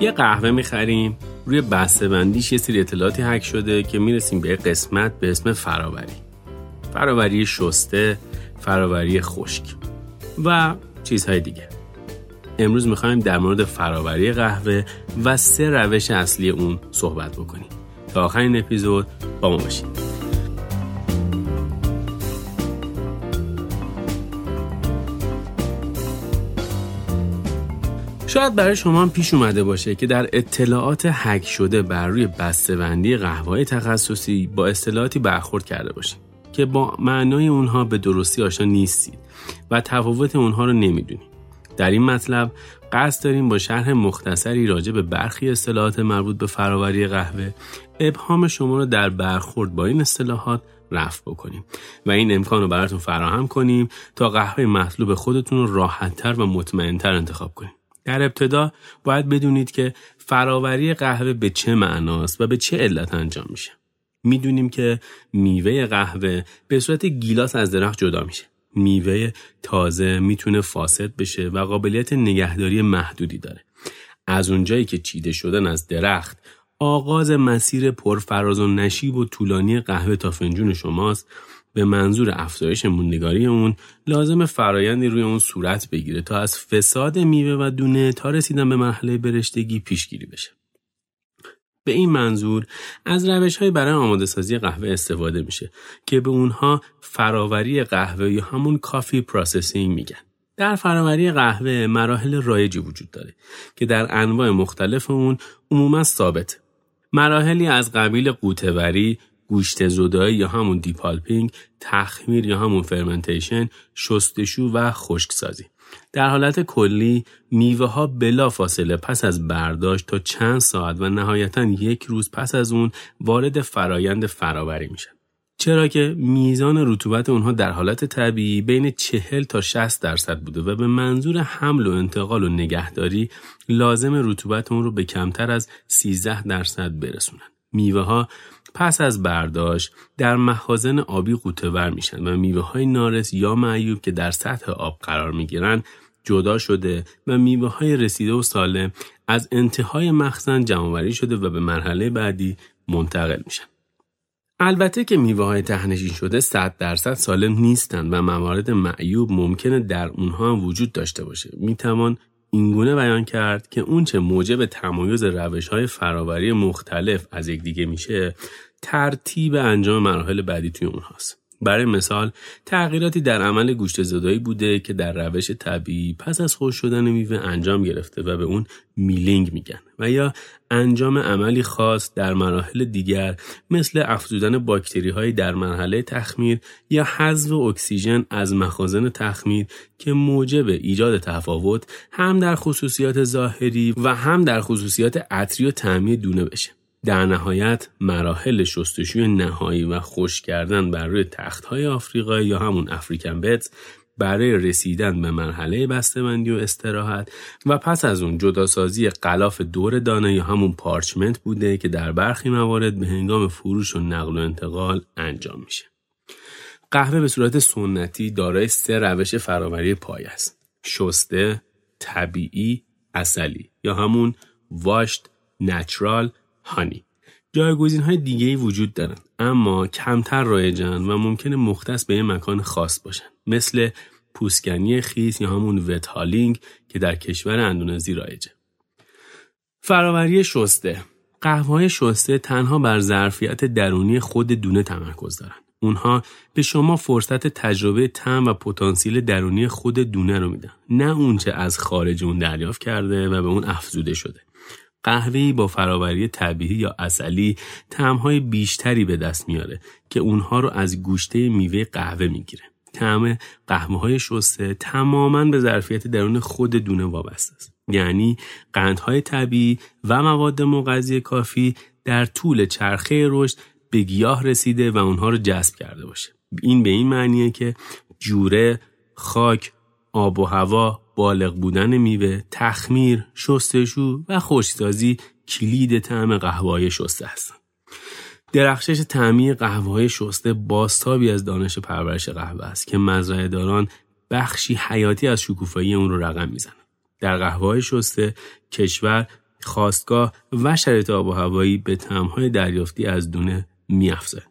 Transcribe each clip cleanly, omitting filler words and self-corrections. یه قهوه میخریم، روی بسته‌بندیش یه سری اطلاعاتی هک شده که میرسیم به قسمت به اسم فراوری شسته، فراوری خشک و چیزهای دیگه. امروز میخوایم در مورد فراوری قهوه و 3 روش اصلی اون صحبت بکنیم. تا آخرین اپیزود با ما باشید. شاید برای شما هم پیش اومده باشه که در اطلاعات هک شده بر روی بسته‌بندی قهوه‌های تخصصی با اصطلاحاتی برخورد کرده باشید که با معنای اونها به درستی آشنا نیستید و تفاوت اونها رو نمیدونید. در این مطلب قصد داریم با شرح مختصری راجع به برخی اصطلاحات مربوط به فراوری قهوه ابهام شما رو در برخورد با این اصطلاحات رفع بکنیم و این امکان رو براتون فراهم کنیم تا قهوه مطلوب خودتون رو راحت‌تر و مطمئن‌تر انتخاب کنید. در ابتدا باید بدونید که فراوری قهوه به چه معناست و به چه علت انجام میشه. میدونیم که میوه قهوه به صورت گیلاس از درخت جدا میشه. میوه تازه میتونه فاسد بشه و قابلیت نگهداری محدودی داره. از اونجایی که چیده شدن از درخت آغاز مسیر پرفراز و نشیب و طولانی قهوه تا فنجون شماست، به منظور افزایش موندگاری اون لازم فرایندی روی اون صورت بگیره تا از فساد میوه و دونه تا رسیدن به مرحله برشتگی پیشگیری بشه. به این منظور از روش‌های برای آماده سازی قهوه استفاده میشه که به اونها فراوری قهوه یا همون کافی پروسسینگ میگن. در فراوری قهوه مراحل رایجی وجود داره که در انواع مختلف اون عموما ثابته. مراحلی از قبیل غوطه‌وری، گوشت زدایی یا همون دیپالپینگ، تخمیر یا همون فرمنتیشن، شستشو و خشکسازی. در حالت کلی میوه ها بلا فاصله پس از برداشت تا چند ساعت و نهایتاً یک روز پس از اون وارد فرایند فراوری میشن، چرا که میزان رطوبت اونها در حالت طبیعی بین 40% تا 60% بوده و به منظور حمل و انتقال و نگهداری لازم رطوبت اون رو به کمتر از 13% برسونن. میوه ها پس از برداشت در مخازن آبی غوطه‌ور میشن و میوه‌های نارس یا معیوب که در سطح آب قرار میگیرن جدا شده و میوه‌های رسیده و سالم از انتهای مخزن جمع‌آوری شده و به مرحله بعدی منتقل میشن. البته که میوه‌های ته‌نشین شده 100% سالم نیستن و موارد معیوب ممکنه در اونها هم وجود داشته باشه. میتوان اینگونه بیان کرد که اون چه موجب تمایز روش‌های فراوری مختلف از یکدیگه میشه، ترتیب انجام مراحل بعدی توی اونهاست. برای مثال، تغییراتی در عمل گوشت زدایی بوده که در روش طبیعی پس از خشک شدن میوه انجام گرفته و به اون میلینگ میگن، و یا انجام عملی خاص در مراحل دیگر مثل افزودن باکتری‌های در مرحله تخمیر یا حذف اکسیژن از مخازن تخمیر که موجب ایجاد تفاوت هم در خصوصیات ظاهری و هم در خصوصیات عطری و طعمی دونه بشه. در نهایت مراحل شستشوی نهایی و خشک کردن بر روی تخت‌های آفریقایی یا همون افریکن بتس برای رسیدن به مرحله بسته‌بندی و استراحت و پس از اون جداسازی غلاف دور دانه یا همون پارچمنت بوده که در برخی موارد به هنگام فروش و نقل و انتقال انجام میشه. قهوه به صورت سنتی دارای 3 روش فراوری پایه است: شسته، طبیعی، عسلی یا همون واشت، نچرال، هانی. جایگزین‌های دیگه‌ای وجود دارند اما کمتر رایجن و ممکنه مختص به یک مکان خاص باشن، مثل پوسکنی خیس یا همون وت هالینگ که در کشور اندونزی رایجه. فراوری شسته. قهوه‌های شسته تنها بر ظرفیت درونی خود دونه تمرکز دارن. اونها به شما فرصت تجربه طعم و پتانسیل درونی خود دونه رو میدن، نه اونچه از خارج اون دریافت کرده و به اون افزوده شده. قهوه‌ای با فراوری طبیعی یا عسلی طعم‌های بیشتری به دست میاره که اونها رو از گوشته میوه قهوه میگیره. طعم قهوه‌های شسته تماماً به ظرفیت درون خود دونه وابسته است. یعنی قندهای طبیعی و مواد مغذی کافی در طول چرخه رشد به گیاه رسیده و اونها رو جذب کرده باشه. این به این معنیه که جوره، خاک، آب و هوا، بالغ بودن میوه، تخمیر، شستشو و خشکسازی کلید طعم قهوه‌های شسته است. درخشش طعمی قهوه‌های شسته بازتابی از دانش پرورش قهوه است که مزرعه‌داران بخشی حیاتی از شکوفایی اون رو رقم میزنن. در قهوه‌های شسته کشور خاستگاه و شرایط آب و هوایی به طعم‌های دریافتی از دونه می‌افزه.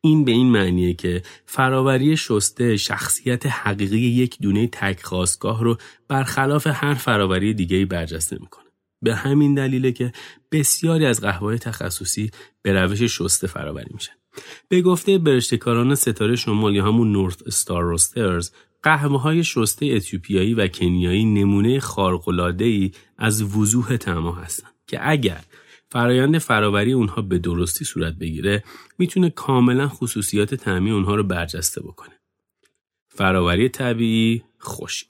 این به این معنیه که فراوری شسته شخصیت حقیقی یک دونه تک خاستگاه رو برخلاف هر فراوری دیگه‌ای برجسته می‌کنه. به همین دلیله که بسیاری از قهوه‌های تخصصی به روش شسته فراوری میشن. به گفته برشته‌کاران ستاره شمال یا همون نورث استار روسترز، قهوه‌های شسته اتیوپیایی و کنیایی نمونه خارق‌العاده‌ای از وضوح طعم هستن که اگر فرایند فراوری اونها به درستی صورت بگیره میتونه کاملا خصوصیات طعمی اونها رو برجسته بکنه. فراوری طبیعی خشک.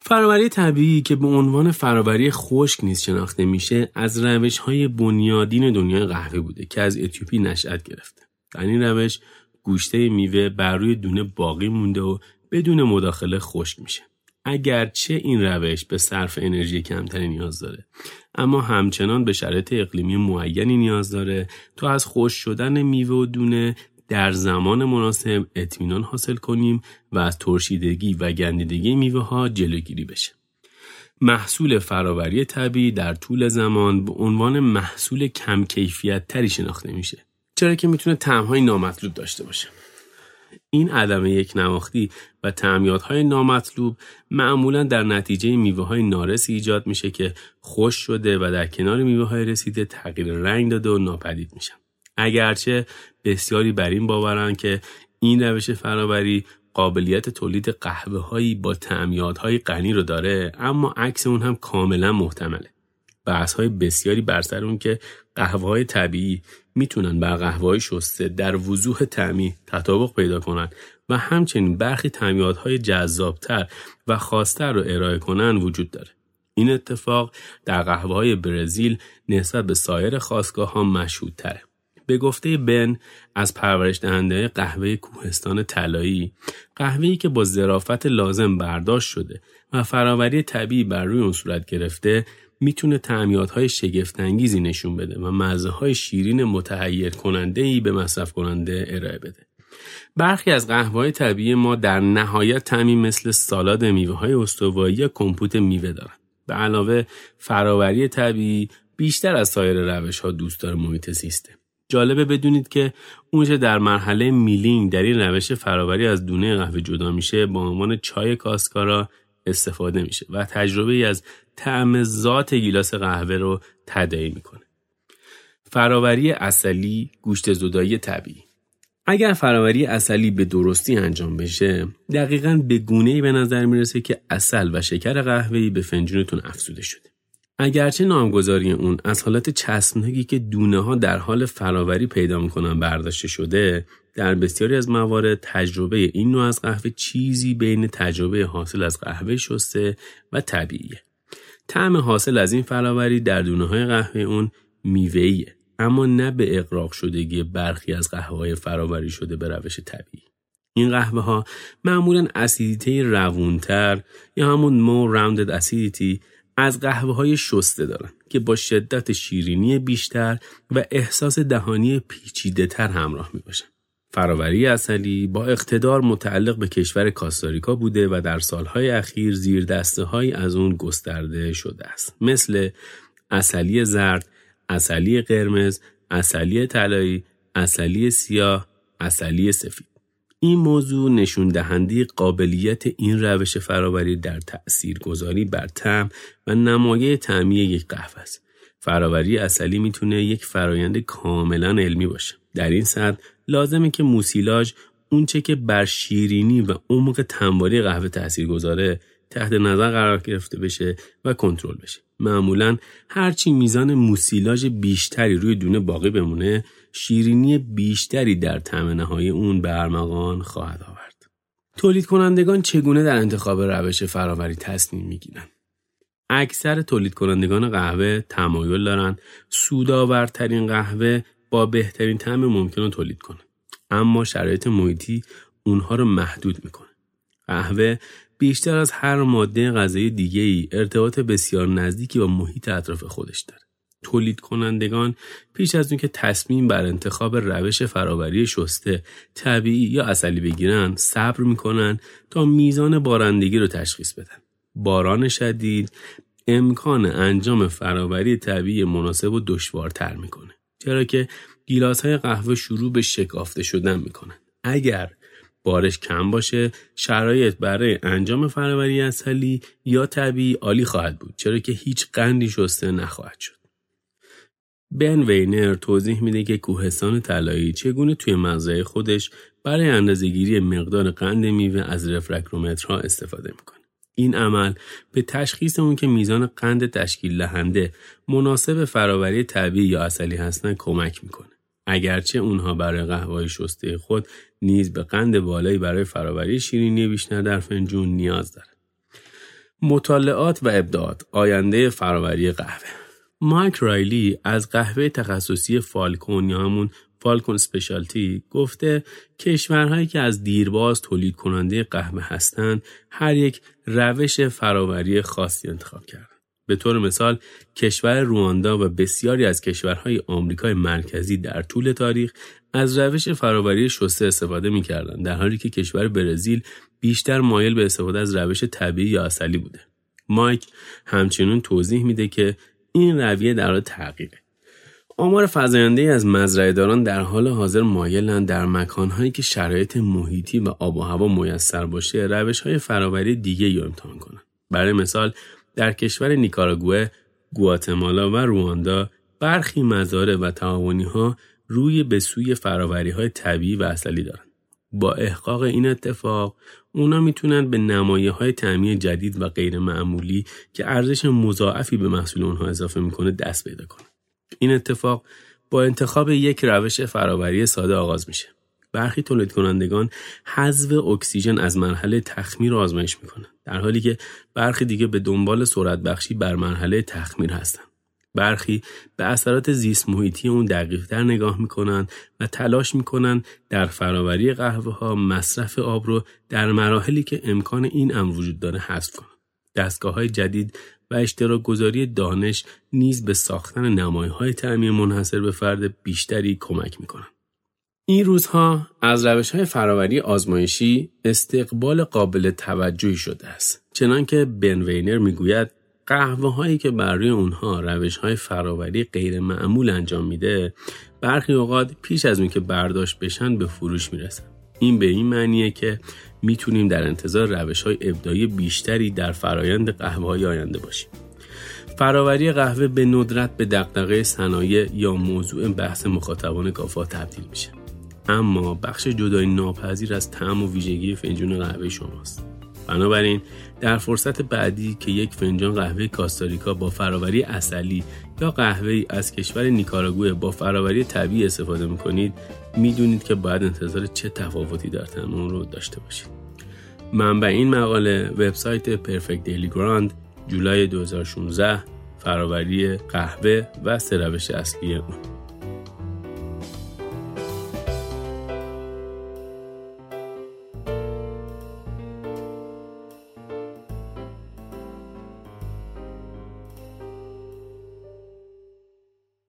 فراوری طبیعی که به عنوان فراوری خشک نیز شناخته میشه، از روش‌های بنیادین دنیای قهوه بوده که از اتیوپی نشأت گرفته. در این روش گوشته میوه بر روی دونه باقی مونده و بدون مداخله خشک میشه. اگرچه این روش به صرف انرژی کمتری نیاز داره، اما همچنان به شرایط اقلیمی معینی نیاز داره تا از خشک شدن میوه و دونه در زمان مناسب اطمینان حاصل کنیم و از ترشیدگی و گندیدگی میوه ها جلوگیری بشه. محصول فراوری طبیعی در طول زمان به عنوان محصول کم کیفیت تری شناخته میشه، چرا که میتونه طعم‌های نامطلوب داشته باشه. این عدم یک نواختی و طعمیات‌های نامطلوب معمولاً در نتیجه میوه‌های نارس ایجاد میشه که خشک شده و در کنار میوه‌های رسیده تغییر رنگ داده و ناپدید میشن. اگرچه بسیاری بر این باورند که این روش فراوری قابلیت تولید قهوه‌هایی با طعمیات‌های غنی رو داره، اما عکس اون هم کاملاً محتمله. بحث‌های بسیاری بر سر اون که قهوه‌های طبیعی میتونن با قهوه‌های شسته در وضوح طعمی تطابق پیدا کنن و همچنین برخی طعمیات‌های جذاب‌تر و خاص‌تر رو ارائه کنن وجود داره. این اتفاق در قهوه‌های برزیل نسبت به سایر خاستگاه‌ها مشهودتره. به گفته بن از پرورش دهنده قهوه کوهستان طلایی، قهوه‌ای که با ظرافت لازم برداشت شده و فراوری طبیعی بر روی اون صورت گرفته، میتونه طعمیات‌های شگفت‌انگیزی نشون بده و مزه‌های شیرین متحیر کننده‌ای به مصرف کننده ارائه بده. برخی از قهوه‌های طبیعی ما در نهایت طعمی مثل سالاد میوه‌های استوایی یا کمپوت میوه دارن. به علاوه فراوری طبیعی بیشتر از سایر روش‌ها دوستدار محیط زیسته. جالبه بدونید که اونچه در مرحله میلینگ در این روش فراوری از دونه قهوه جدا میشه، با عنوان چای کاسکارا استفاده میشه و تجربه‌ای از طعم ذات گیلاس قهوه رو تداعی میکنه. فراوری عسلی، گوشت زدایی طبیعی. اگر فراوری عسلی به درستی انجام بشه، دقیقاً به گونه‌ای به نظر میرسه که عسل و شکر قهوه‌ای به فنجونتون افزوده شده. اگرچه نامگذاری اون از حالت چسبناکی که دونه ها در حال فراوری پیدا میکنن برداشته شده، در بسیاری از موارد تجربه این نوع از قهوه چیزی بین تجربه حاصل از قهوه شسته و طبیعیه. طعم حاصل از این فراوری در دونه های قهوه اون میوه‌ایه، اما نه به اغراق شدگی برخی از قهوه‌های فراوری شده به روش طبیعی. این قهوه ها معمولاً اسیدیته روونتر یا همون more rounded acidity از قهوه های شسته دارن که با شدت شیرینی بیشتر و احساس دهانی پیچیده تر همراه می باشن. فراوری عسلی با اقتدار متعلق به کشور کاستاریکا بوده و در سالهای اخیر زیر دسته های از اون گسترده شده است، مثل عسلی زرد، عسلی قرمز، عسلی طلایی، عسلی سیاه، عسلی سفید. این موضوع نشون دهنده قابلیت این روش فراوری در تاثیرگذاری بر طعم و نمایه طعمی یک قهوه است. فراوری عسلی میتونه یک فرایند کاملا علمی باشه. در این سطح لازمه که موسیلاژ، اونچه که بر شیرینی و عمق تنواری قهوه تأثیر گذاره، تحت نظر قرار گرفته بشه و کنترل بشه. معمولاً هرچی میزان موسیلاژ بیشتری روی دونه باقی بمونه، شیرینی بیشتری در طعم نهایی اون به ارمغان خواهد آورد. تولید کنندگان چگونه در انتخاب روش فراوری تصمیم میگیرن؟ اکثر تولید کنندگان قهوه تمایل دارن سودآورترین قهوه با بهترین طعم ممکن رو تولید کنن، اما شرایط محیطی اونها رو محدود میکنه. قهوه بیشتر از هر ماده غذایی دیگه‌ای ارتباط بسیار نزدیکی با محیط اطراف خودش داره. تولید کنندگان پیش از اون که تصمیم بر انتخاب روش فراوری شسته، طبیعی یا عسلی بگیرن، صبر میکنن تا میزان بارندگی رو تشخیص بدن. باران شدید، امکان انجام فراوری طبیعی مناسب و دشوارتر میکنه، چرا که گیلاس‌های قهوه شروع به شکافته شدن میکنن. اگر بارش کم باشه، شرایط برای انجام فراوری اصلی یا طبیعی عالی خواهد بود، چرا که هیچ قندی شسته نخواهد شد. بن وینر توضیح میده که کوهستان طلایی چگونه توی مزرعه خودش برای اندازه‌گیری مقدار قند میوه از رفراکتومترها استفاده میکنه. این عمل به تشخیص اون که میزان قند تشکیل دهنده مناسب فراوری طبیعی یا عسلی هستن کمک میکنه. اگرچه اونها برای قهوه‌های شسته خود نیز به قند بالایی برای فراوری شیرینی بیشتر در فنجون نیاز دارن. مطالعات و ابداعات آینده فراوری قهوه. مایک رایلی از قهوه تخصصی فالکون یا همون فالکون اسپشیالتی گفته کشورهایی که از دیرباز تولید کننده قهوه هستند هر یک روش فراوری خاصی انتخاب کردن. به طور مثال کشور رواندا و بسیاری از کشورهای آمریکای مرکزی در طول تاریخ از روش فراوری شسته استفاده می‌کردند، در حالی که کشور برزیل بیشتر مایل به استفاده از روش طبیعی یا عسلی بوده. مایک همچنین توضیح میده که این رویه در حال تغییره. آمار فزاینده‌ای از مزرعه‌داران در حال حاضر مایلند در مکان‌هایی که شرایط محیطی و آب و هوا میسر باشه، روش‌های فراوری دیگه‌ای رو امتحان کنند. برای مثال در کشور نیکاراگوئه، گواتمالا و رواندا برخی مزارع و تعاونی‌ها روی به سوی فراوری‌های طبیعی و عسلی دارند. با احقاق این اتفاق، اونا میتونن به نمایه‌های طعمی جدید و غیر معمولی که ارزش مضاعفی به محصول اونها اضافه میکنه دست پیدا کنن. این اتفاق با انتخاب یک روش فراوری ساده آغاز میشه. برخی تولید کنندگان حذف اکسیژن از مرحله تخمیر رو آزمایش میکنن، در حالی که برخی دیگه به دنبال سرعت بخشی بر مرحله تخمیر هستن. برخی به اثرات زیست محیطی اون دقیق‌تر نگاه میکنن و تلاش میکنن در فراوری قهوه ها مصرف آب رو در مراحلی که امکان این امر وجود داره حذف کنن. دستگاه‌های جدید و اشتراک گذاری دانش نیز به ساختن نمایه‌های طعمی منحصر به فرد بیشتری کمک میکنن. این روزها از روش‌های فراوری آزمایشی استقبال قابل توجهی شده است، چنانکه بن وینر میگوید قهوه هایی که بر روی اونها روش های فراوری غیر معمول انجام میده برخی اوقات پیش از اون که برداشت بشن به فروش میرسن. این به این معنیه که میتونیم در انتظار روش های ابداعی بیشتری در فرایند قهوه های آینده باشیم. فراوری قهوه به ندرت به دغدغه صنایع یا موضوع بحث مخاطبان کافه تبدیل میشه، اما بخش جدای ناپذیر از طعم و ویژگی فنجون قهوه شماست. بنابراین در فرصت بعدی که یک فنجان قهوه کاستاریکا با فراوری عسلی یا قهوه‌ای از کشور نیکاراگوئه با فراوری طبیعی استفاده می‌کنید، می‌دونید که باید انتظار چه تفاوتی در طعم اون رو داشته باشید. منبع این مقاله وبسایت پرفکت دیلی گراند، جولای 2016، فراوری قهوه و سه روش اصلی اون.